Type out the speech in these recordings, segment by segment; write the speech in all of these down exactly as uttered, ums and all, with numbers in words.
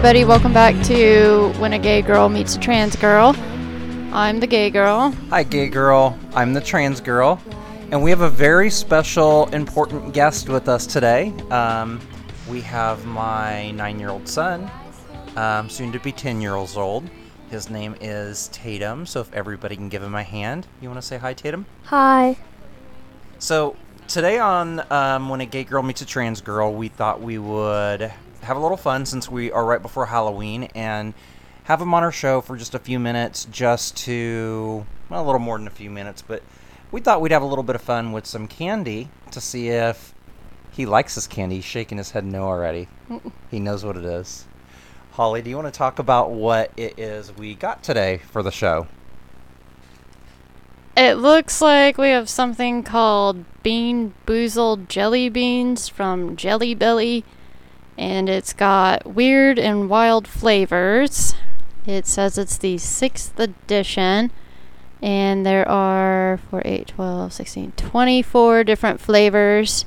everybody, welcome back to When a Gay Girl Meets a Trans Girl. I'm the gay girl. Hi, gay girl. I'm the trans girl. And we have a very special, important guest with us today. Um, we have my nine-year-old son, um, soon to be ten years old. His name is Tatum, so if everybody can give him a hand. You want to say hi, Tatum? Hi. So today on um, When a Gay Girl Meets a Trans Girl, we thought we would have a little fun since we are right before Halloween and have him on our show for just a few minutes, just to, well, a little more than a few minutes, but we thought we'd have a little bit of fun with some candy to see if he likes this candy. He's shaking his head no already. Mm-mm. He knows what it is. Holly, do you want to talk about what it is we got today for the show? It looks like we have something called Bean Boozled Jelly Beans from Jelly Belly, and it's got weird and wild flavors. It says it's the sixth edition, and there are four, eight, twelve, sixteen, twenty-four different flavors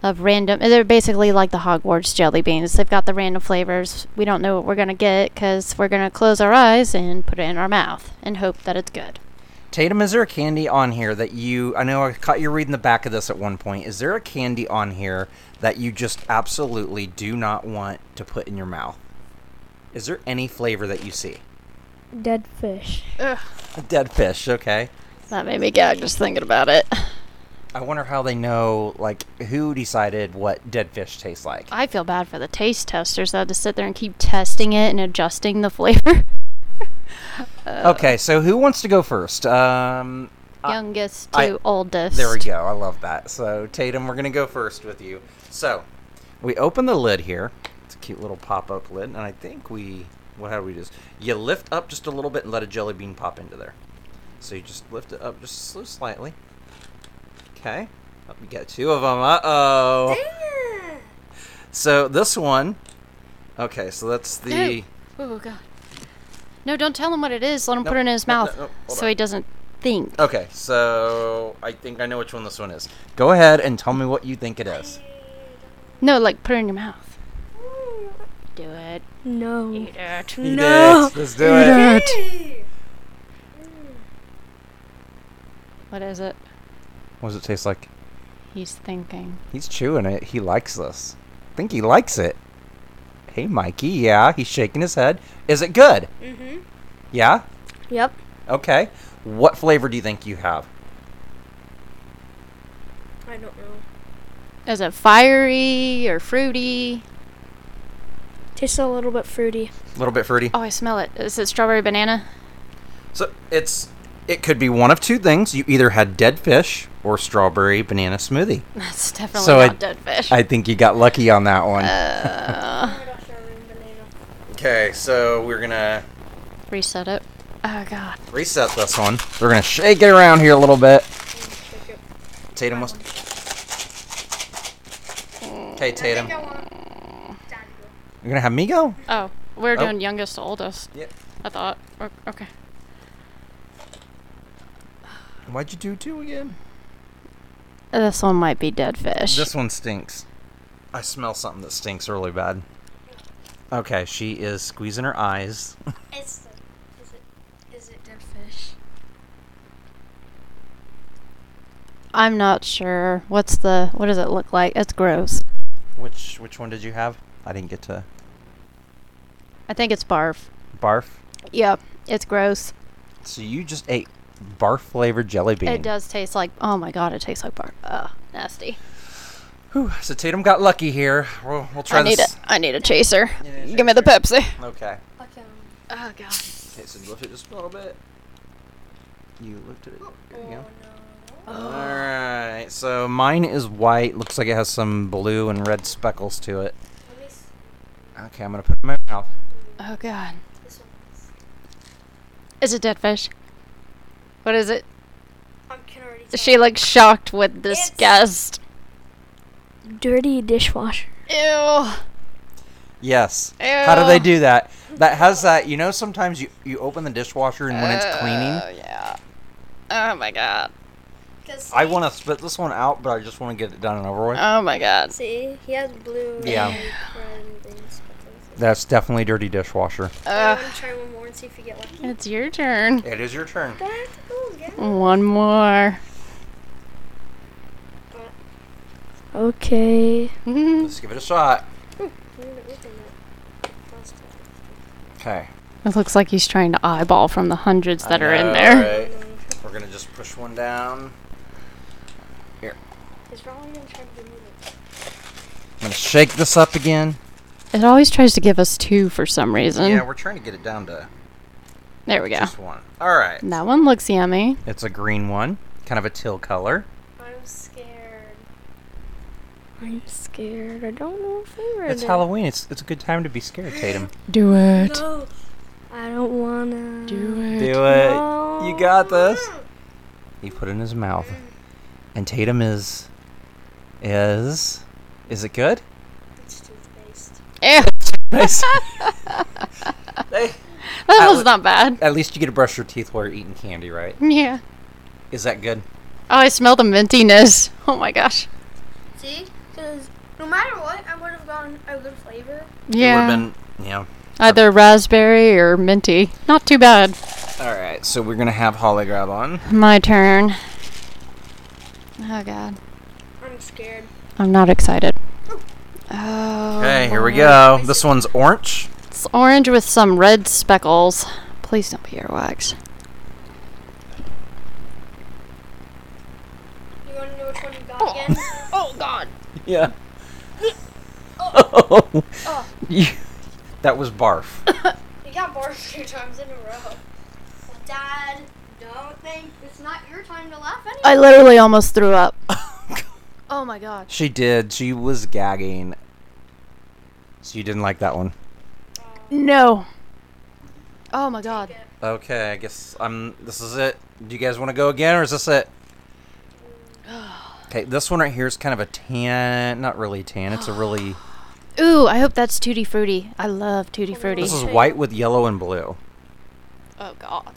of random. They're basically like the Hogwarts jelly beans. They've got the random flavors. We don't know what we're going to get because we're going to close our eyes and put it in our mouth and hope that it's good. Tatum, is there a candy on here that you, I know I caught you reading the back of this at one point. Is there a candy on here that you just absolutely do not want to put in your mouth? Is there any flavor that you see? Dead fish. Ugh. Dead fish, okay. That made me gag just thinking about it. I wonder how they know, like, who decided what dead fish tastes like. I feel bad for the taste testers that had to sit there and keep testing it and adjusting the flavor. Uh, okay, so who wants to go first? Um, youngest I, to I, oldest. There we go. I love that. So, Tatum, we're going to go first with you. So, we open the lid here. It's a cute little pop-up lid. And I think we... Well, how do we do this? You lift up just a little bit and let a jelly bean pop into there. So you just lift it up just so slightly. Okay. Oh, we got two of them. Uh-oh. Damn. So this one... Okay, so that's the... Oh, oh God. No, don't tell him what it is. Let him nope. put it in his mouth nope, nope, nope. so on. He doesn't think. Okay, so I think I know which one this one is. Go ahead and tell me what you think it is. No, like put it in your mouth. Do it. No. Eat it. Eat no. It. Let's do Eat it. it. What is it? What does it taste like? He's thinking. He's chewing it. He likes this. I think he likes it. Hey, Mikey, yeah, he's shaking his head. Is it good? Mm-hmm. Yeah? Yep. Okay. What flavor do you think you have? I don't know. Is it fiery or fruity? Tastes a little bit fruity. A little bit fruity? Oh, I smell it. Is it strawberry banana? So it's it could be one of two things. You either had dead fish or strawberry banana smoothie. That's definitely so not I, dead fish. I think you got lucky on that one. Uh... Okay, so we're going to... Reset it. Oh, God. Reset this one. We're going to shake it around here a little bit. Shake it. Tatum wants... Okay, Tatum. I I want... You're going to have me go? Oh, we're oh. doing youngest to oldest. Yep. I thought. Okay. Why'd you do two again? This one might be dead fish. This one stinks. I smell something that stinks really bad. Okay, she is squeezing her eyes. Is it, is it, is it dead fish? I'm not sure. What's the? What does it look like? It's gross. Which which one did you have? I didn't get to. I think it's barf. Barf? Yeah, it's gross. So you just ate barf flavored jelly bean. It does taste like. Oh my God! It tastes like barf. Ugh, nasty. Whew, so Tatum got lucky here. We'll, we'll try I this. Need a, I need a chaser. Need a chaser. Give me the Pepsi. Okay. Okay. Oh, God. Okay, so you lift it just a little bit. You lifted it. There you go. Oh, no. All right. So mine is white. Looks like it has some blue and red speckles to it. Okay, I'm going to put it in my mouth. Oh, God. Is it dead fish? What is it? I can already tell. Is she, like, shocked with disgust? Dirty dishwasher. Ew. Yes. Ew. How do they do that? That has that, you know, sometimes you, you open the dishwasher and when uh, it's cleaning. Yeah. Oh, my God. I want to spit this one out, but I just want to get it done and over with. Oh, my God. See, he has blue. Yeah. And That's definitely dirty dishwasher. Uh, I want to try one more and see if you get lucky. It's your turn. It is your turn. Go ahead, go get one more. Okay. Let's give it a shot. Okay. It looks like he's trying to eyeball from the hundreds that I are know, in there. Right. We're going to just push one down. Here. It's probably going to try to give me this. I'm going to shake this up again. It always tries to give us two for some reason. Yeah, we're trying to get it down to... There we go. Just one. All right. That one looks yummy. It's a green one. Kind of a teal color. I'm scared. I'm scared. I don't know if I read it. It's Halloween. It's it's a good time to be scared, Tatum. Do it. No. I don't wanna. Do it. Do it. No. You got this. He put it in his mouth. And Tatum is... Is... Is it good? It's toothpaste. Ew. Toothpaste. Hey, that was le- not bad. At least you get to brush your teeth while you're eating candy, right? Yeah. Is that good? Oh, I smell the mintiness. Oh my gosh. See? Because no matter what, I would have gotten a good flavor. Yeah. It would have been, you know, either raspberry or minty. Not too bad. All right, so we're going to have Holly grab on. My turn. Oh, God. I'm scared. I'm not excited. Oh. Okay, here we go. This one's orange. It's orange with some red speckles. Please don't be earwax. You want to know which one you got again? Oh, God. Yeah. Oh. Oh. Oh. That was barf. You got barf two times in a row. Well, Dad, don't think it's not your time to laugh anymore. I literally almost threw up. Oh, my God. She did. She was gagging. So you didn't like that one? Uh, no. Oh, my God. Okay, I guess I'm. This is it. Do you guys want to go again, or is this it? Okay, this one right here is kind of a tan. Not really tan. It's a really... Ooh, I hope that's Tutti Frutti. I love Tutti Frutti. This is white with yellow and blue. Oh, God.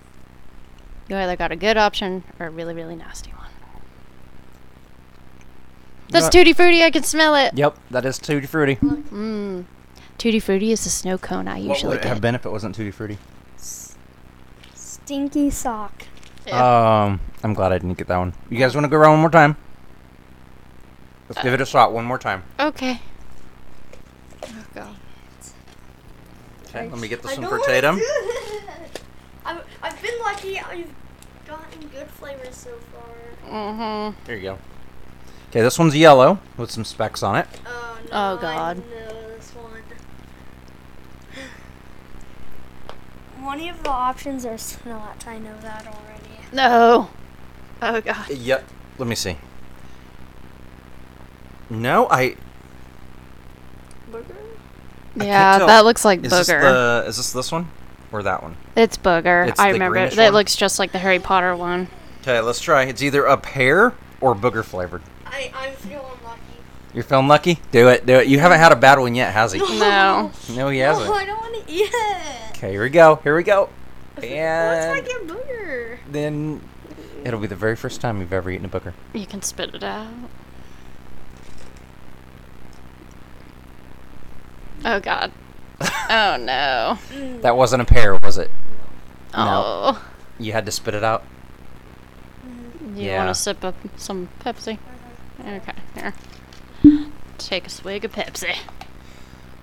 You either got a good option or a really, really nasty one. That's Tutti Frutti. I can smell it. Yep, that is Tutti Frutti. Mm. Tutti Frutti is a snow cone I usually get. What would it have been if it wasn't Tutti Frutti? S- stinky sock. Yeah. Um, I'm glad I didn't get that one. You guys want to go around one more time? Let's uh, give it a shot one more time. Okay. Oh, God. Okay, let me get this I one for Tatum. I've, I've been lucky. I've gotten good flavors so far. Mm-hmm. There you go. Okay, this one's yellow with some specks on it. Oh, no. Oh, God. I know this one. One of the options are snot. I know that already. No. Oh, God. Yep. Let me see. No, I... Booger? I yeah, that looks like is booger. This the, is this this one? Or that one? It's booger. It's I remember it. It looks just like the Harry Potter one. Okay, let's try. It's either a pear or booger flavored. I, I'm feeling lucky. You're feeling lucky? Do it, do it. You haven't had a bad one yet, has he? No. No, he hasn't. No, I don't want to eat it. Okay, here we go. Here we go. And... Let's get booger. Then it'll be the very first time you've ever eaten a booger. You can spit it out. Oh, God. Oh, no. That wasn't a pear, was it? No. Oh. No. You had to spit it out? You yeah. want to sip up some Pepsi? Okay, here. Take a swig of Pepsi.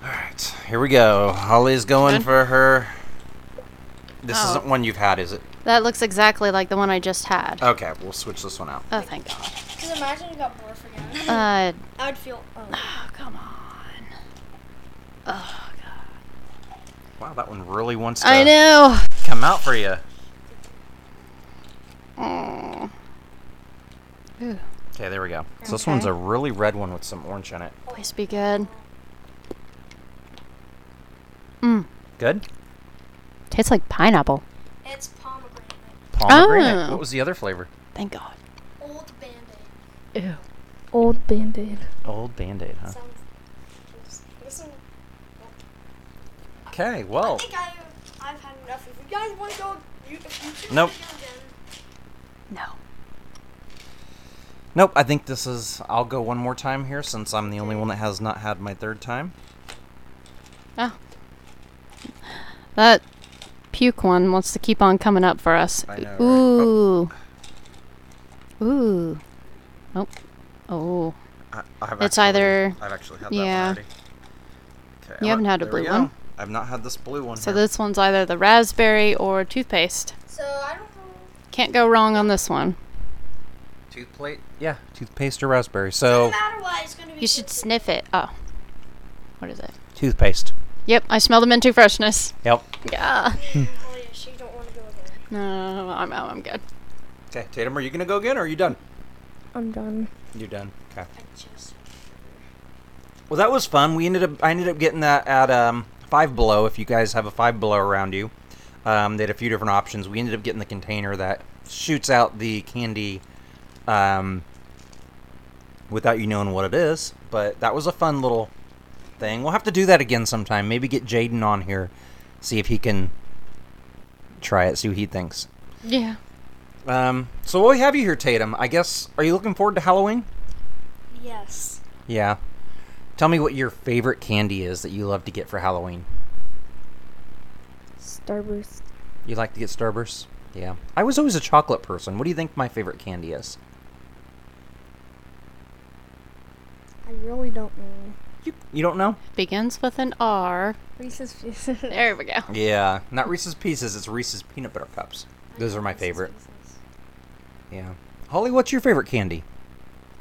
All right, here we go. Holly's going Good. for her... This oh. isn't one you've had, is it? That looks exactly like the one I just had. Okay, we'll switch this one out. Oh, thank God. Because imagine it got barf again. Uh, I would feel... Oh, oh come on. Oh, God. Wow, that one really wants to I know. come out for you. Mm. Ooh. Okay, there we go. So okay. This one's a really red one with some orange in it. Always be good. Mm. Good? Tastes like pineapple. It's pomegranate. Pomegranate. Oh. What was the other flavor? Thank God. Old Band-Aid. Ew. Old Band-Aid. Old Band-Aid, huh? Sounds Okay, well. I think I, I've had enough. If you guys want to go, you, if you nope. Again. No. Nope, I think this is, I'll go one more time here since I'm the only one that has not had my third time. Oh. puke one wants to keep on coming up for us. I know, ooh. Right? Oh. Ooh. Nope. Oh. I, I've it's actually, either... I've actually had that yeah. one already. Okay, you I'll, haven't had a blue one. I've not had this blue one. So here. This one's either the raspberry or toothpaste. So I don't know. Can't go wrong on this one. Toothplate? Yeah, toothpaste or raspberry. So no matter what, it's gonna be. You should toothpaste. Sniff it. Oh. What is it? Toothpaste. Yep, I smell the minty freshness. Yep. Yeah. Oh, yeah, she don't want to go again. No, no, no, I'm out. I'm good. Okay, Tatum, are you going to go again or are you done? I'm done. You're done. Okay. Just... Well, that was fun. We ended up I ended up getting that at um Five Below. If you guys have a Five Below around you, um, they had a few different options. We ended up getting the container that shoots out the candy um without you knowing what it is, but that was a fun little thing. We'll have to do that again sometime. Maybe get Jaden on here, see if he can try it, see what he thinks. Yeah. Um. So while we have you here, Tatum, I guess, are you looking forward to Halloween? Yes. Yeah. Tell me what your favorite candy is that you love to get for Halloween. Starburst. You like to get Starburst? Yeah. I was always a chocolate person. What do you think my favorite candy is? I really don't know. You, you don't know? Begins with an R. Reese's Pieces. There we go. Yeah. Not Reese's Pieces. It's Reese's Peanut Butter Cups. Those are my Reese's favorite. Pieces. Yeah. Holly, what's your favorite candy?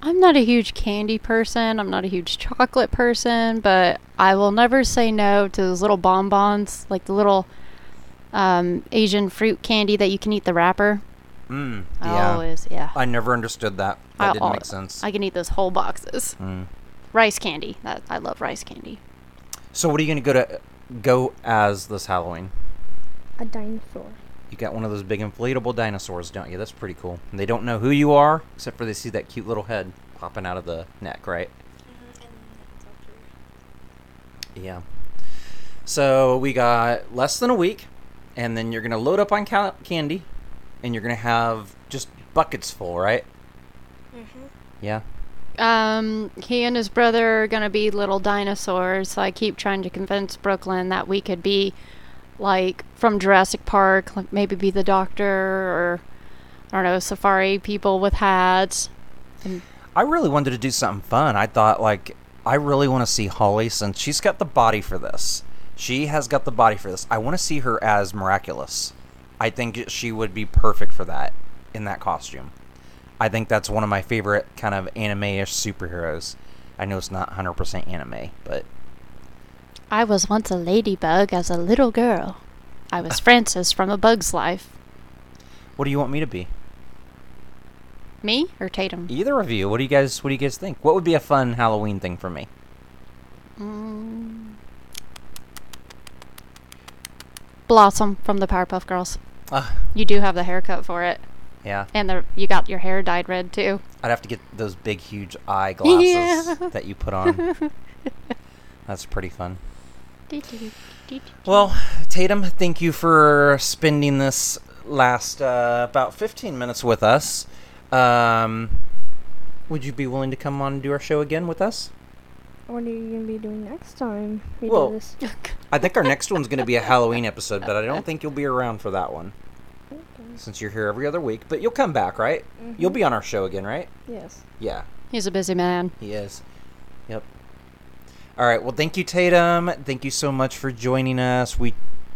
I'm not a huge candy person. I'm not a huge chocolate person. But I will never say no to those little bonbons. Like the little um, Asian fruit candy that you can eat the wrapper. Mm. I yeah. always, yeah. I never understood that. That I'll, didn't make sense. I can eat those whole boxes. Mm. Rice candy. That, I love rice candy. So what are you going to go to go as this Halloween? A dinosaur. You got one of those big inflatable dinosaurs, don't you? That's pretty cool. And they don't know who you are, except for they see that cute little head popping out of the neck, right? Mm-hmm. Yeah. So we got less than a week, and then you're going to load up on ca- candy, and you're going to have just buckets full, right? Mm-hmm. Yeah. Um, he and his brother are going to be little dinosaurs, so I keep trying to convince Brooklyn that we could be, like, from Jurassic Park, like maybe be the doctor or, I don't know, safari people with hats. And I really wanted to do something fun. I thought, like, I really want to see Holly since she's got the body for this. She has got the body for this. I want to see her as Miraculous. I think she would be perfect for that, in that costume. I think that's one of my favorite kind of anime-ish superheroes. I know it's not one hundred percent anime, but... I was once a ladybug as a little girl. I was Frances from A Bug's Life. What do you want me to be? Me or Tatum? Either of you. What do you guys What do you guys think? What would be a fun Halloween thing for me? Mm. Blossom from the Powerpuff Girls. Uh. You do have the haircut for it. Yeah. And the, you got your hair dyed red, too. I'd have to get those big, huge eye glasses yeah. that you put on. That's pretty fun. Well, Tatum, thank you for spending this last uh, about fifteen minutes with us. Um, would you be willing to come on and do our show again with us? What are you going to be doing next time? We well, do this? I think our next one's going to be a Halloween episode, but I don't think you'll be around for that one. Since you're here every other week, but you'll come back, right? Mm-hmm. You'll be on our show again, right? Yes. Yeah. He's a busy man. He is. Yep. All right. Well, thank you, Tatum. Thank you so much for joining us. We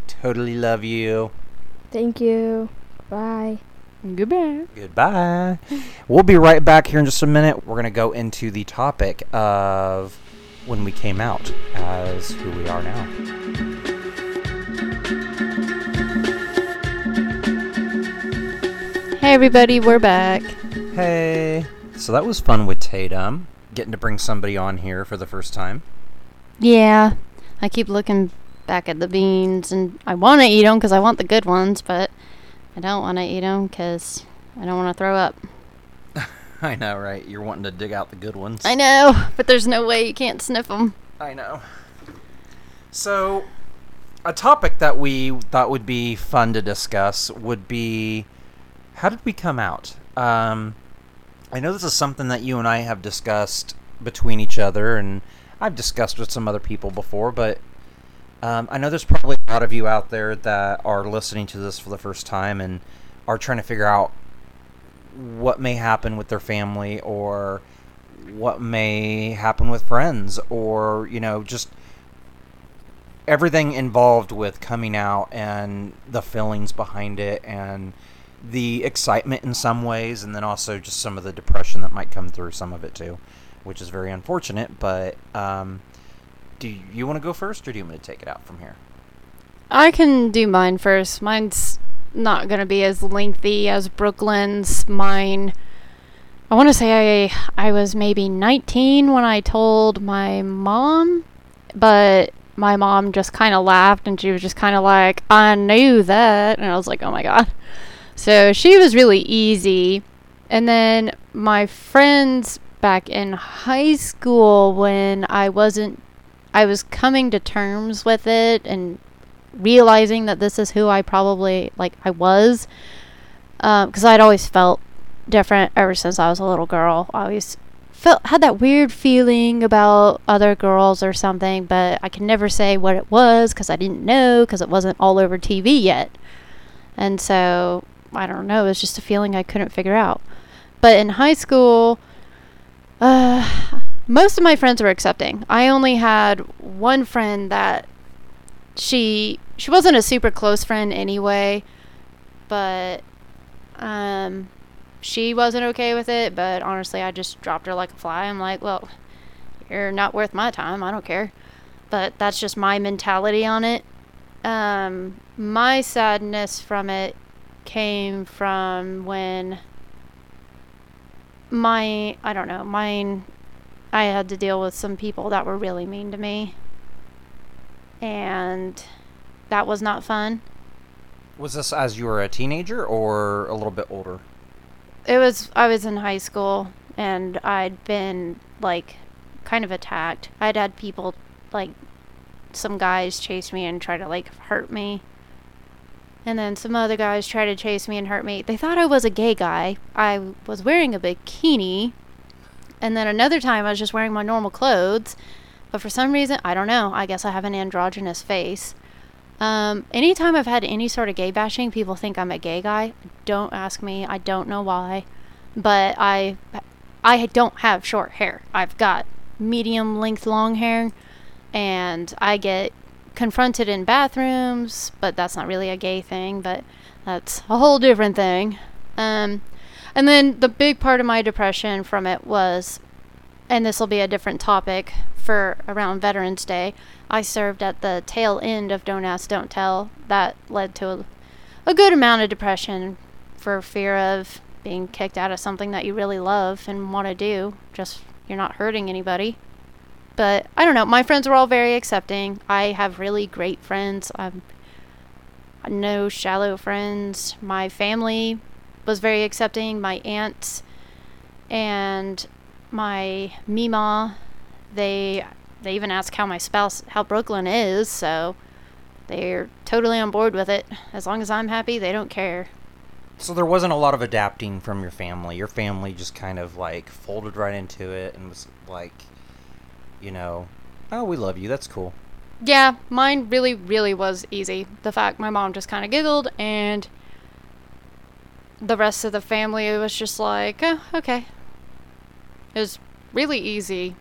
totally love you. Thank you. Bye. Goodbye. Goodbye. We'll be right back here in just a minute. We're going to go into the topic of when we came out as who we are now. Hey everybody, we're back. Hey. So that was fun with Tatum, getting to bring somebody on here for the first time. Yeah. I keep looking back at the beans, and I want to eat them because I want the good ones, but I don't want to eat them because I don't want to throw up. I know, right? You're wanting to dig out the good ones. I know, but there's no way you can't sniff them. I know. So, a topic that we thought would be fun to discuss would be... How did we come out? Um, I know this is something that you and I have discussed between each other, and I've discussed with some other people before, but Um, I know there's probably a lot of you out there that are listening to this for the first time and are trying to figure out what may happen with their family or what may happen with friends or, you know, just everything involved with coming out and the feelings behind it and the excitement in some ways, and then also just some of the depression that might come through some of it too, which is very unfortunate. But um, do you want to go first, or do you want me to take it out from here? I can do mine first. Mine's not going to be as lengthy as Brooklyn's. Mine, I want to say I, I was maybe nineteen when I told my mom, but my mom just kind of laughed, and she was just kind of like, I knew that, and I was like, oh my god. So she was really easy. And then my friends back in high school, when I wasn't, I was coming to terms with it and realizing that this is who I probably, like, I was, because um, I'd always felt different ever since I was a little girl. I always felt, had that weird feeling about other girls or something, but I can never say what it was because I didn't know, because it wasn't all over T V yet. And so, I don't know, it was just a feeling I couldn't figure out. But in high school, uh, most of my friends were accepting. I only had one friend that she she wasn't a super close friend anyway, but um, she wasn't okay with it. But honestly, I just dropped her like a fly. I'm like, well, you're not worth my time. I don't care. But that's just my mentality on it. Um, my sadness from it came from when my, I don't know, mine, I had to deal with some people that were really mean to me, and that was not fun. Was this as you were a teenager or a little bit older? It was, I was in high school, and I'd been, like, kind of attacked. I'd had people, like, some guys chase me and try to, like, hurt me, and then some other guys try to chase me and hurt me. They thought I was a gay guy. I was wearing a bikini, and then another time I was just wearing my normal clothes, but for some reason, I don't know, I guess I have an androgynous face. Um, anytime I've had any sort of gay bashing, people think I'm a gay guy. Don't ask me, I don't know why, but I, I don't have short hair. I've got medium length long hair. And I get confronted in bathrooms, but that's not really a gay thing, but that's a whole different thing. Um, and then the big part of my depression from it was, and this will be a different topic for around Veterans Day, I served at the tail end of Don't Ask, Don't Tell. That led to a, a good amount of depression for fear of being kicked out of something that you really love and want to do, just you're not hurting anybody. But I don't know, my friends were all very accepting. I have really great friends. I'm no shallow friends. My family was very accepting. My aunts and my Mima, they they even ask how my spouse, how Brooklyn is, so they're totally on board with it. As long as I'm happy, they don't care. So there wasn't a lot of adapting from your family. Your family just kind of like folded right into it and was like, you know, oh, we love you, that's cool. Yeah, mine really, really was easy. The fact my mom just kind of giggled, and the rest of the family was just like, oh, okay. It was really easy.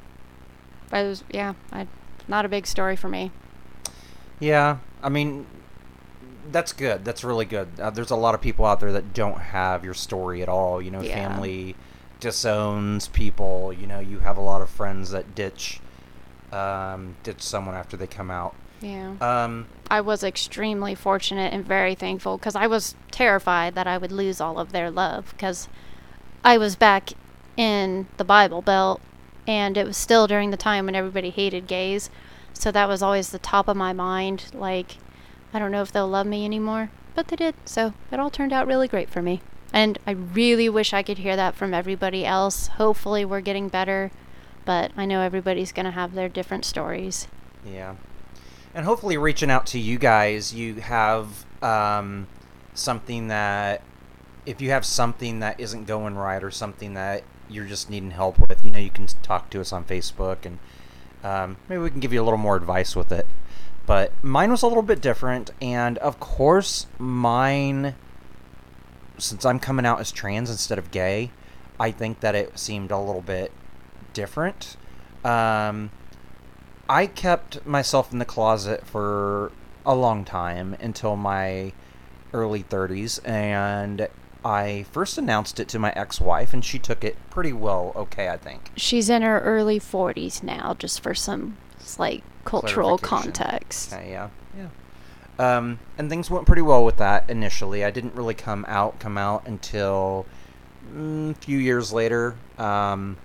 But it was, yeah, I, not a big story for me. Yeah, I mean, that's good. That's really good. Uh, there's a lot of people out there that don't have your story at all. You know, yeah. Family disowns people. You know, you have a lot of friends that ditch Um, ditch someone after they come out. Yeah. Um, I was extremely fortunate and very thankful, because I was terrified that I would lose all of their love, because I was back in the Bible Belt, and it was still during the time when everybody hated gays, so that was always the top of my mind. Like, I don't know if they'll love me anymore, but they did, so it all turned out really great for me. And I really wish I could hear that from everybody else. Hopefully we're getting better, but I know everybody's going to have their different stories. Yeah. And hopefully reaching out to you guys, you have um, something that, if you have something that isn't going right or something that you're just needing help with, you know, you can talk to us on Facebook, and um, maybe we can give you a little more advice with it. but mine was a little bit different. And of course mine, since I'm coming out as trans instead of gay, I think that it seemed a little bit different. Um, I kept myself in the closet for a long time until my early thirties, and I first announced it to my ex-wife, and she took it pretty well okay, I think. She's in her early forties now, just for some, like, cultural context. Okay, yeah, yeah. Um, and things went pretty well with that initially. I didn't really come out, come out until mm, a few years later, um,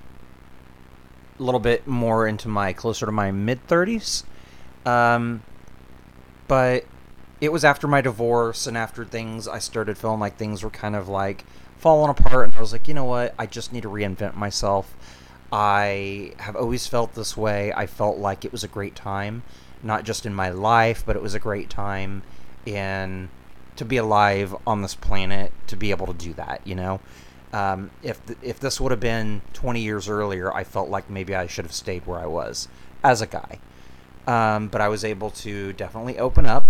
a little bit more into my, closer to my mid-thirties. Um, but it was after my divorce and after things, I started feeling like things were kind of like falling apart. And I was like, you know what? I just need to reinvent myself. I have always felt this way. I felt like it was a great time, not just in my life, but it was a great time in to be alive on this planet, to be able to do that, you know? Um, if th- if this would have been twenty years earlier, I felt like maybe I should have stayed where I was as a guy. Um, but I was able to definitely open up.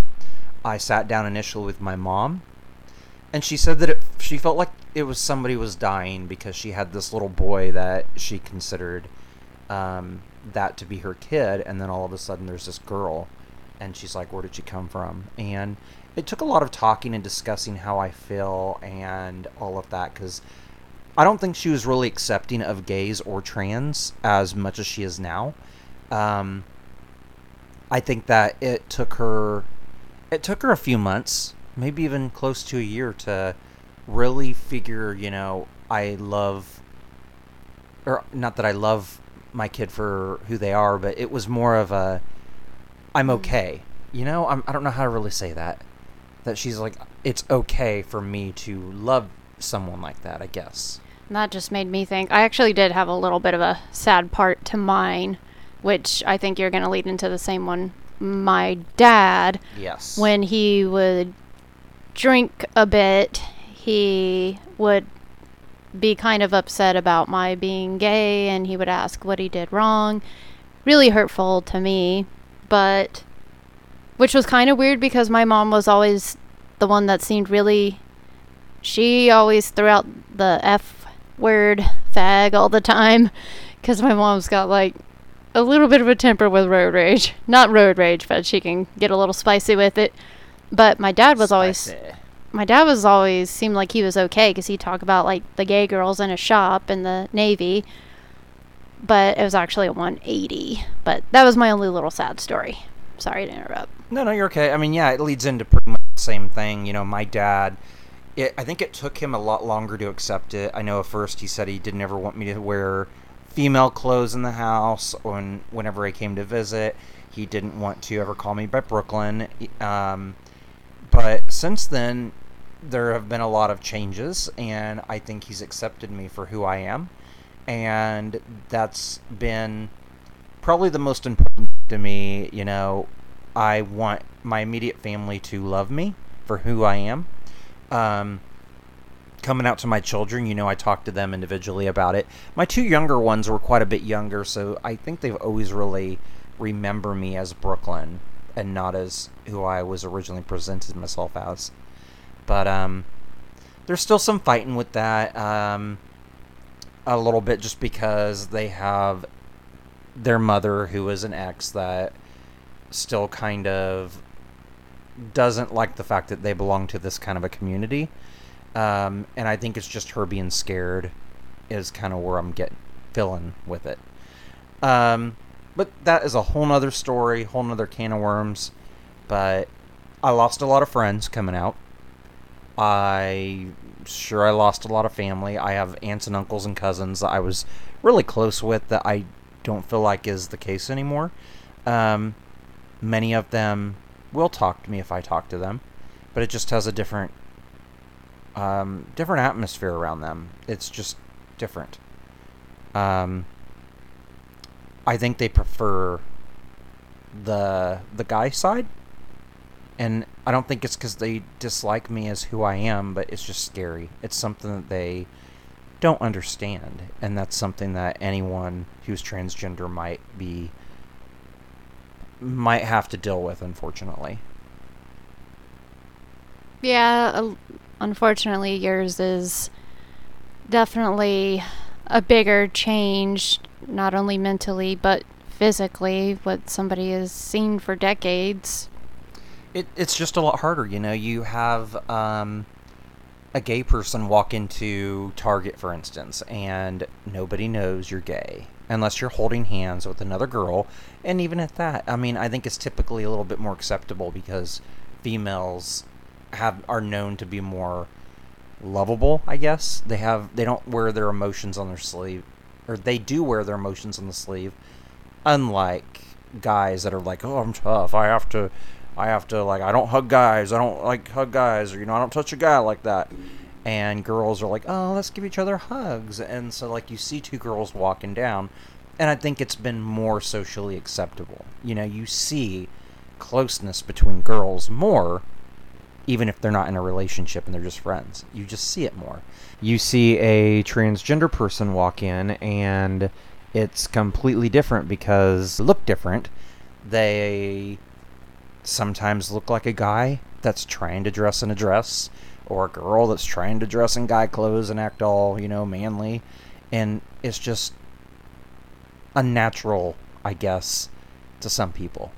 I sat down initially with my mom, and she said that it, she felt like it was somebody was dying because she had this little boy that she considered um, that to be her kid, and then all of a sudden there's this girl, and she's like, where did she come from? And it took a lot of talking and discussing how I feel and all of that, because I don't think she was really accepting of gays or trans as much as she is now. Um, I think that it took her... It took her a few months, maybe even close to a year, to really figure, you know, I love, or not that I love my kid for who they are, but it was more of a, I'm okay. You know, I'm, I don't know how to really say that. That she's like, it's okay for me to love someone like that, I guess. And that just made me think. I actually did have a little bit of a sad part to mine, which I think you're going to lead into the same one. My dad, yes, when he would drink a bit, he would be kind of upset about my being gay, and he would ask what he did wrong. Really hurtful to me, but which was kind of weird because my mom was always the one that seemed really, she always threw out the F word, fag, all the time, because my mom's got like a little bit of a temper with road rage. Not road rage, but she can get a little spicy with it. But my dad was spicy. always... My dad was always... Seemed like he was okay, because he'd talk about, like, the gay girls in a shop in the Navy. But it was actually a one eighty. But that was my only little sad story. Sorry to interrupt. No, no, you're okay. I mean, yeah, it leads into pretty much the same thing. You know, my dad... It, I think it took him a lot longer to accept it. I know at first he said he didn't ever want me to wear female clothes in the house. When whenever I came to visit, he didn't want to ever call me by Brooklyn. Um, but since then, there have been a lot of changes, and I think he's accepted me for who I am, and that's been probably the most important to me. You know, I want my immediate family to love me for who I am. Um, coming out to my children, you know, I talked to them individually about it. My two younger ones were quite a bit younger, so I think they've always really remember me as Brooklyn and not as who I was originally presented myself as. But um, there's still some fighting with that um, a little bit, just because they have their mother, who is an ex, that still kind of doesn't like the fact that they belong to this kind of a community. Um, and I think it's just her being scared is kind of where I'm getting feeling with it. Um, but that is a whole nother story, whole nother can of worms. But I lost a lot of friends coming out. I sure I lost a lot of family. I have aunts and uncles and cousins that I was really close with that I don't feel like is the case anymore. Um, many of them will talk to me if I talk to them, but it just has a different Um, different atmosphere around them. It's just different. Um, I think they prefer the the guy side, and I don't think it's because they dislike me as who I am, but it's just scary. It's something that they don't understand, and that's something that anyone who's transgender might be might have to deal with, unfortunately. Yeah, uh, unfortunately, yours is definitely a bigger change, not only mentally, but physically, what somebody has seen for decades. It, it's just a lot harder, you know. You have um, a gay person walk into Target, for instance, and nobody knows you're gay unless you're holding hands with another girl. And even at that, I mean, I think it's typically a little bit more acceptable because females have are known to be more lovable, I guess. They have they don't wear their emotions on their sleeve, or they do wear their emotions on the sleeve, unlike guys that are like, oh, I'm tough, I have to, I have to, like, I don't hug guys, I don't, like, hug guys, or, you know, I don't touch a guy like that. And girls are like, oh, let's give each other hugs. And so, like, you see two girls walking down, and I think it's been more socially acceptable. You know, you see closeness between girls more, even if they're not in a relationship and they're just friends. You just see it more. You see a transgender person walk in, and it's completely different because they look different. They sometimes look like a guy that's trying to dress in a dress, or a girl that's trying to dress in guy clothes and act all, you know, manly. And it's just unnatural, I guess, to some people.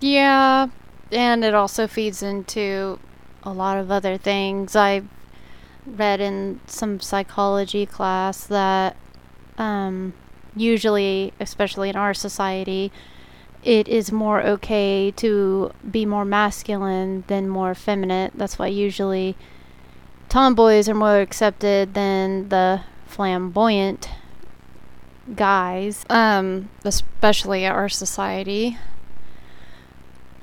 Yeah, and it also feeds into a lot of other things. I read in some psychology class that um, usually, especially in our society, it is more okay to be more masculine than more effeminate. That's why usually tomboys are more accepted than the flamboyant guys, um, especially our society.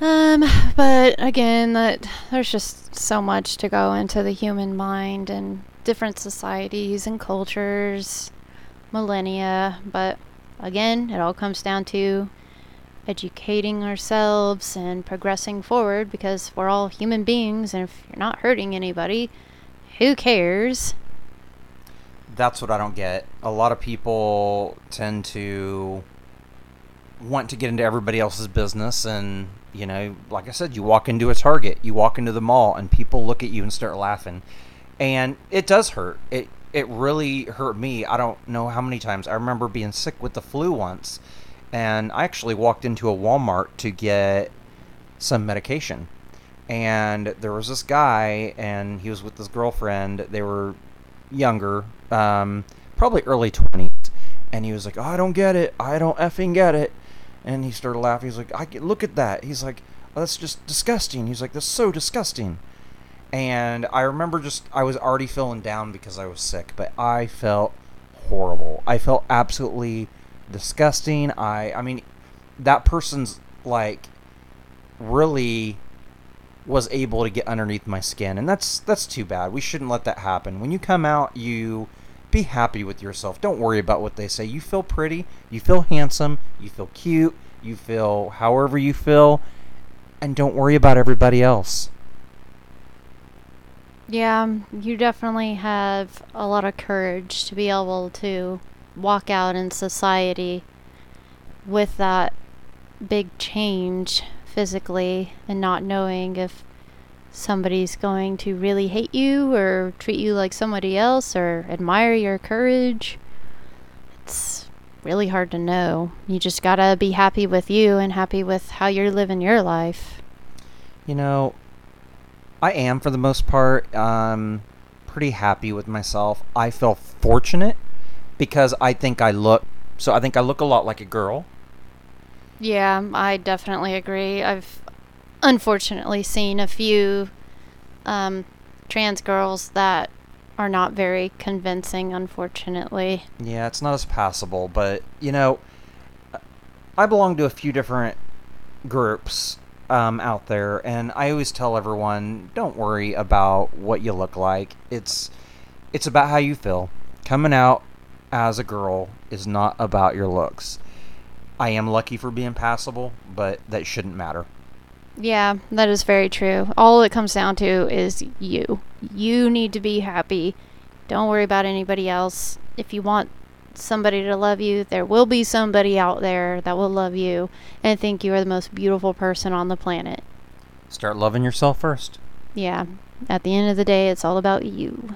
Um, but again, that there's just so much to go into the human mind and different societies and cultures, millennia. But again, it all comes down to educating ourselves and progressing forward, because we're all human beings, and if you're not hurting anybody, who cares? That's what I don't get. A lot of people tend to want to get into everybody else's business, and, you know, like I said, you walk into a Target, you walk into the mall, and people look at you and start laughing, and it does hurt. It it really hurt me. I don't know how many times. I remember being sick with the flu once, and I actually walked into a Walmart to get some medication. And there was this guy, and he was with his girlfriend. They were younger, um, probably early twenties. And he was like, oh, I don't get it. I don't effing get it. And he started laughing. He's like, I get, look at that. He's like, oh, that's just disgusting. He's like, that's so disgusting. And I remember just, I was already feeling down because I was sick. But I felt horrible. I felt absolutely disgusting. I I mean, that person's, like, really was able to get underneath my skin, and that's that's too bad. We shouldn't let that happen. When you come out, you be happy with yourself. Don't worry about what they say. You feel pretty, you feel handsome, you feel cute, you feel however you feel, and don't worry about everybody else. Yeah, you definitely have a lot of courage to be able to walk out in society with that big change physically, and not knowing if somebody's going to really hate you or treat you like somebody else or admire your courage. It's really hard to know. You just gotta be happy with you and happy with how you're living your life. You know, I am, for the most part, um, pretty happy with myself. I feel fortunate because I think I look, so I think I look a lot like a girl. Yeah, I definitely agree. I've unfortunately seen a few um, trans girls that are not very convincing, unfortunately. Yeah, it's not as passable, but, you know, I belong to a few different groups um, out there, and I always tell everyone, don't worry about what you look like. It's, it's about how you feel. Coming out as a girl is not about your looks. I am lucky for being passable, but that shouldn't matter. Yeah, that is very true. All it comes down to is you. You need to be happy. Don't worry about anybody else. If you want somebody to love you. There will be somebody out there that will love you and think you are the most beautiful person on the planet. Start loving yourself first. Yeah. At the end of the day, it's all about you.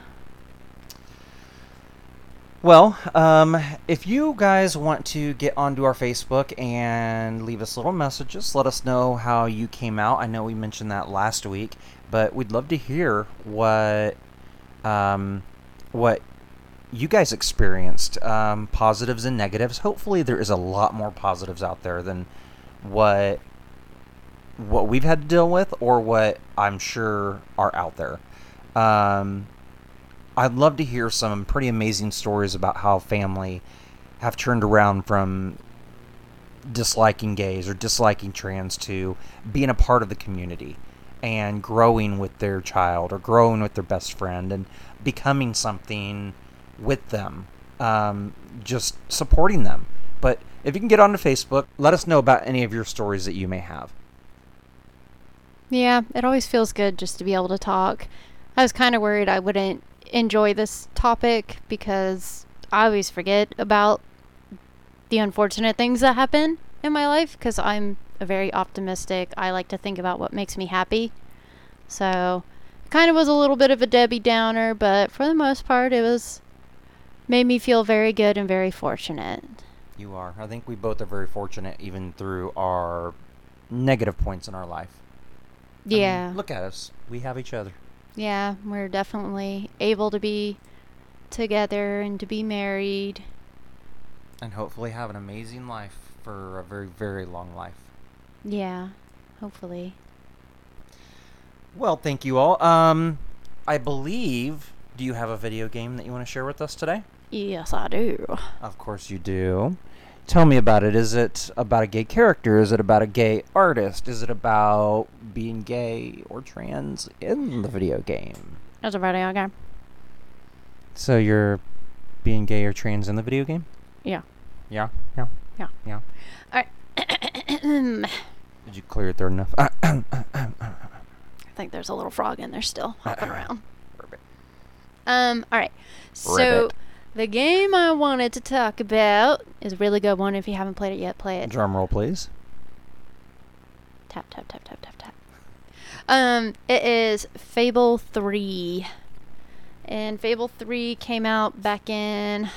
Well, um, if you guys want to get onto our Facebook and leave us little messages, let us know how you came out. I know we mentioned that last week, but we'd love to hear what um, what you guys experienced, um, positives and negatives. Hopefully there is a lot more positives out there than what what we've had to deal with or what I'm sure are out there. Um I'd love to hear some pretty amazing stories about how family have turned around from disliking gays or disliking trans to being a part of the community and growing with their child or growing with their best friend and becoming something with them, um, just supporting them. But if you can get onto Facebook, let us know about any of your stories that you may have. Yeah, it always feels good just to be able to talk. I was kind of worried I wouldn't enjoy this topic because I always forget about the unfortunate things that happen in my life because I'm a very optimistic. I like to think about what makes me happy. So it kind of was a little bit of a Debbie Downer, but for the most part it was made me feel very good and very fortunate. You are. I think we both are very fortunate even through our negative points in our life. Yeah. I mean, look at us. We have each other. Yeah, we're definitely able to be together and to be married. And hopefully have an amazing life for a very, very long life. Yeah, hopefully. Well, thank you all. Um, I believe, do you have a video game that you want to share with us today? Yes, I do. Of course you do. Tell me about it. Is it about a gay character? Is it about a gay artist? Is it about being gay or trans in the video game? It's a video game. So you're being gay or trans in the video game? Yeah. Yeah? Yeah. Yeah. Yeah. All right. Did you clear it there enough? I think there's a little frog in there still hopping around. Ribbit. Um, all right. So... Ribbit. The game I wanted to talk about is a really good one. If you haven't played it yet, play it. Drum roll, please. Tap, tap, tap, tap, tap, tap. Um, it is Fable three. And Fable three came out back in,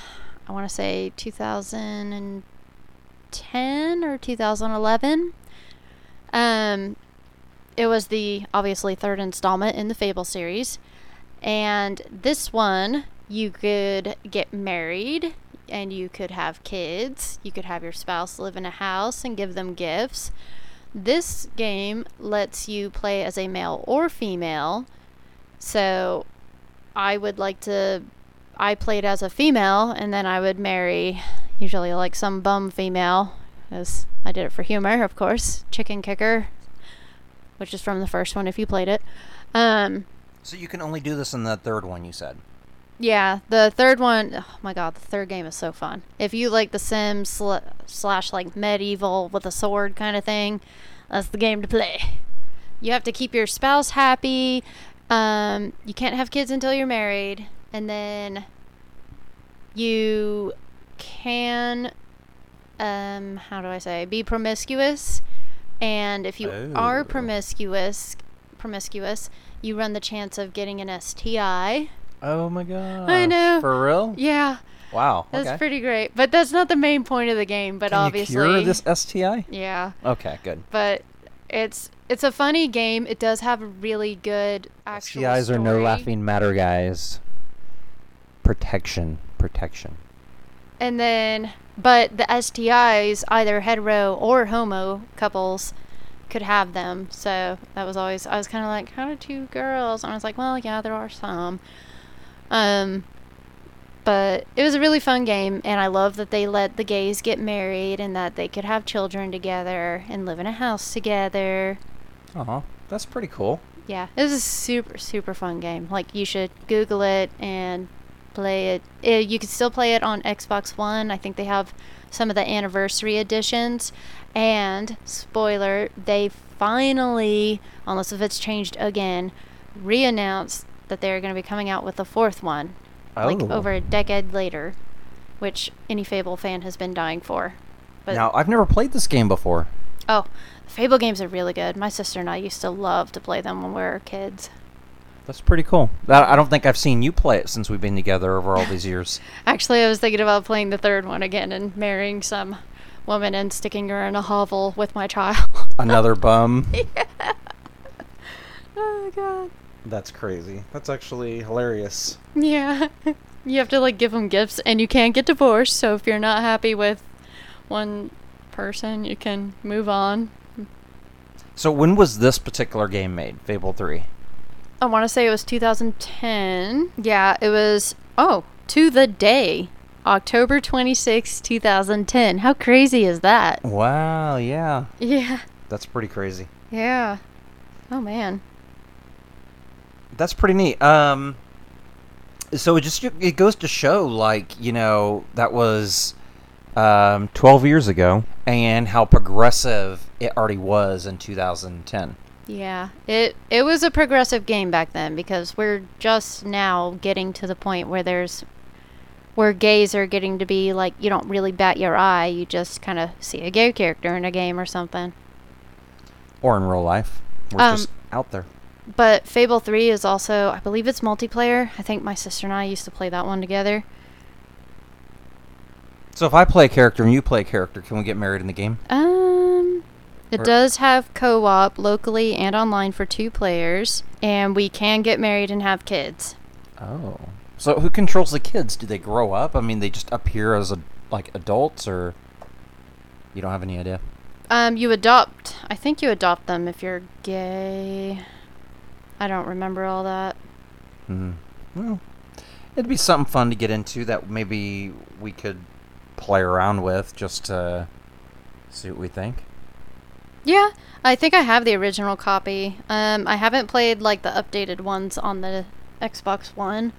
I want to say two thousand ten or two thousand eleven. Um, it was the, obviously, third installment in the Fable series. And this one... You could get married and you could have kids. You could have your spouse live in a house and give them gifts. This game lets you play as a male or female. So I would like to... I played as a female and then I would marry usually like some bum female. Because I did it for humor, of course. Chicken Kicker. Which is from the first one if you played it. Um, so you can only do this in the third one, you said? Yeah, the third one, oh my god, the third game is so fun. If you like the Sims sl- slash like medieval with a sword kind of thing, that's the game to play. You have to keep your spouse happy. Um, you can't have kids until you're married. And then you can, um, how do I say, be promiscuous. And if you oh. are promiscuous, promiscuous, you run the chance of getting an S T I. Oh my god. I know. For real? Yeah. Wow. That's okay. Pretty great. But that's not the main point of the game, but Can obviously. Can you cure this S T I? Yeah. Okay, good. But it's it's a funny game. It does have a really good actual S T Is story. Are no laughing matter, guys. Protection. Protection. And then, but the S T Is, either hetero or homo couples, could have them. So that was always, I was kind of like, how do two girls? And I was like, well, yeah, there are some. Um, but it was a really fun game, and I love that they let the gays get married and that they could have children together and live in a house together. Uh-huh. That's pretty cool. Yeah. It was a super, super fun game. Like, you should Google it and play it. it you can still play it on Xbox One. I think they have some of the anniversary editions. And, spoiler, they finally, unless if it's changed again, re-announced that they're going to be coming out with the fourth one, oh. like over a decade later. which any Fable fan has been dying for. But now, I've never played this game before. Oh, Fable games are really good. My sister and I used to love to play them when we were kids. That's pretty cool. I don't think I've seen you play it since we've been together over all these years. Actually, I was thinking about playing the third one again and marrying some woman and sticking her in a hovel with my child. Another bum. Yeah. Oh, God. That's crazy. That's actually hilarious. Yeah. You have to, like, give them gifts, and you can't get divorced, so if you're not happy with one person, you can move on. So when was this particular game made, Fable three? I want to say it was two thousand ten. Yeah, it was, oh, to the day, October twenty-sixth, twenty ten. How crazy is that? Wow, yeah. Yeah. That's pretty crazy. Yeah. Oh, man. That's pretty neat. Um... So it just it goes to show, like, you know, that was um, twelve years ago, and how progressive it already was in two thousand ten. Yeah, it it was a progressive game back then, because we're just now getting to the point where there's where gays are getting to be, like, you don't really bat your eye, you just kind of see a gay character in a game or something. Or in real life. We're um, just out there. But Fable three is also, I believe it's multiplayer. I think my sister and I used to play that one together. So if I play a character and you play a character, can we get married in the game? Um, it or- does have co-op locally and online for two players, and we can get married and have kids. Oh. So who controls the kids? Do they grow up? I mean, they just appear as, a, like, adults, or you don't have any idea? Um, you adopt. I think you adopt them if you're gay. I don't remember all that. Mm-hmm. Well, it'd be something fun to get into that maybe we could play around with just to see what we think. Yeah, I think I have the original copy. Um, I haven't played, like, the updated ones on the Xbox One,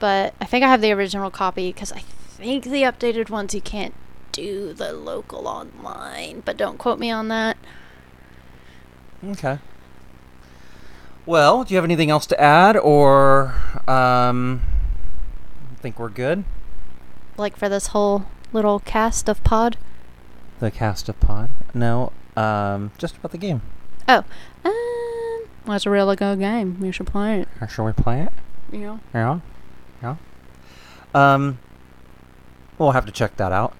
but I think I have the original copy because I think the updated ones you can't do the local online, but don't quote me on that. Okay. Well, do you have anything else to add, or um, I think we're good? Like for this whole little cast of pod? The cast of pod? No, um, just about the game. Oh, um, well, it's a really good game. We should play it. Or should we play it? Yeah. Yeah. Yeah. Um, we'll have to check that out.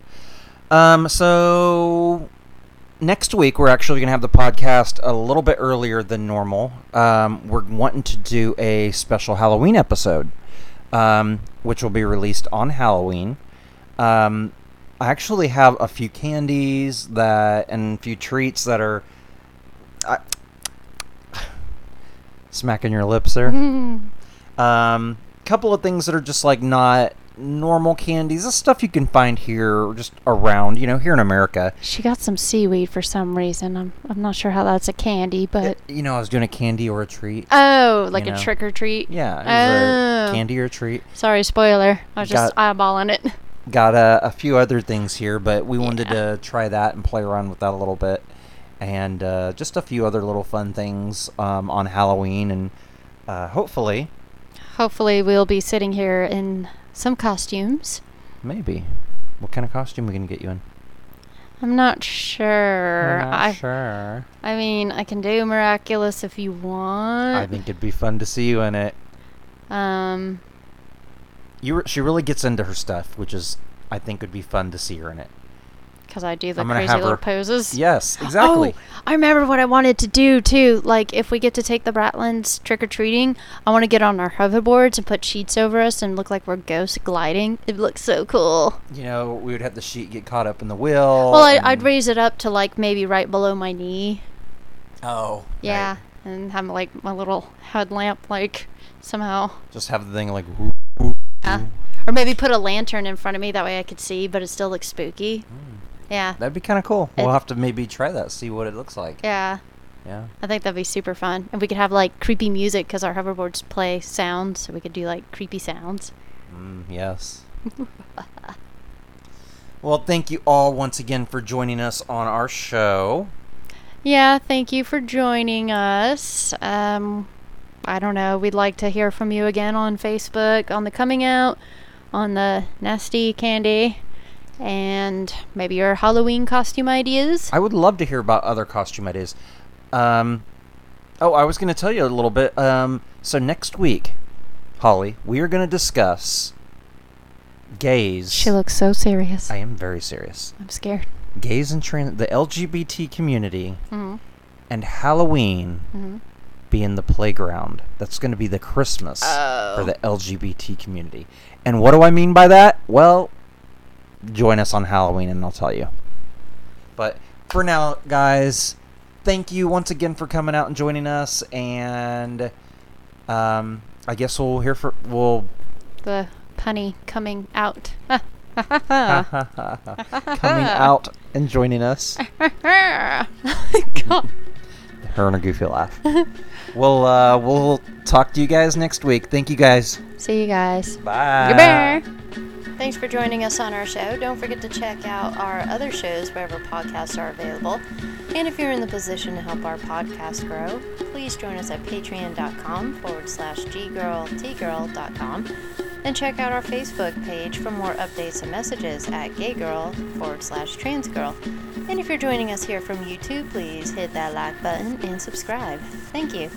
Um, so. Next week, we're actually going to have the podcast a little bit earlier than normal. Um, we're wanting to do a special Halloween episode, um, which will be released on Halloween. Um, I actually have a few candies that and a few treats that are... I, smacking your lips there. Mm-hmm. Um, couple of things that are just, like, not... normal candies. This stuff you can find here, just around, you know, here in America. She got some seaweed for some reason. I'm I'm not sure how that's a candy, but... It, you know, I was doing a candy or a treat. Oh, like a know. trick or treat? Yeah. Oh. A candy or treat. Sorry, spoiler. I was got, just eyeballing it. Got a, a few other things here, but we wanted yeah. to try that and play around with that a little bit. And uh, just a few other little fun things um, on Halloween. And uh, hopefully... Hopefully we'll be sitting here in... some costumes. Maybe. What kind of costume are we going to get you in? I'm not sure. Not I, sure. I mean, I can do Miraculous if you want. I think it'd be fun to see you in it. Um. You. Re- she really gets into her stuff, which is, I think, would be fun to see her in it. Because I do the crazy little her... poses. Yes, exactly. Oh, I remember what I wanted to do, too. Like, if we get to take the Bratlands trick-or-treating, I want to get on our hoverboards and put sheets over us and look like we're ghosts gliding. It looks so cool. You know, we would have the sheet get caught up in the wheel. Well, and... I'd raise it up to, like, maybe right below my knee. Oh. Yeah, right. And have, like, my little headlamp, like, somehow. Just have the thing, like, whoop, whoop, yeah. Or maybe put a lantern in front of me, that way I could see, but it still looks spooky. Mm. Yeah. That'd be kind of cool. We'll it, have to maybe try that, see what it looks like. Yeah. Yeah. I think that'd be super fun. And we could have, like, creepy music, because our hoverboards play sounds, so we could do, like, creepy sounds. Mm, yes. Well, thank you all once again for joining us on our show. Yeah, thank you for joining us. Um, I don't know. We'd like to hear from you again on Facebook, on the coming out, on the nasty candy and maybe your Halloween costume ideas. I would love to hear about other costume ideas. Um, oh, I was going to tell you a little bit. Um, so next week, Holly, we are going to discuss gays. She looks so serious. I am very serious. I'm scared. Gays and trans, the L G B T community, mm-hmm. and Halloween mm-hmm. being the playground. That's going to be the Christmas oh. for the L G B T community. And what do I mean by that? Well, join us on Halloween and I'll tell you. But for now, guys, thank you once again for coming out and joining us. And um, I guess we'll hear for we'll the punny coming out. Coming out and joining us. Her and a goofy laugh. We'll uh, we'll talk to you guys next week. Thank you guys. See you guys. Bye. Goodbye. Thanks for joining us on our show. Don't forget to check out our other shows wherever podcasts are available. And if you're in the position to help our podcast grow, please join us at patreon.com forward slash ggirltgirl.com. And check out our Facebook page for more updates and messages at gaygirl forward slash transgirl. And if you're joining us here from YouTube, please hit that like button and subscribe. Thank you.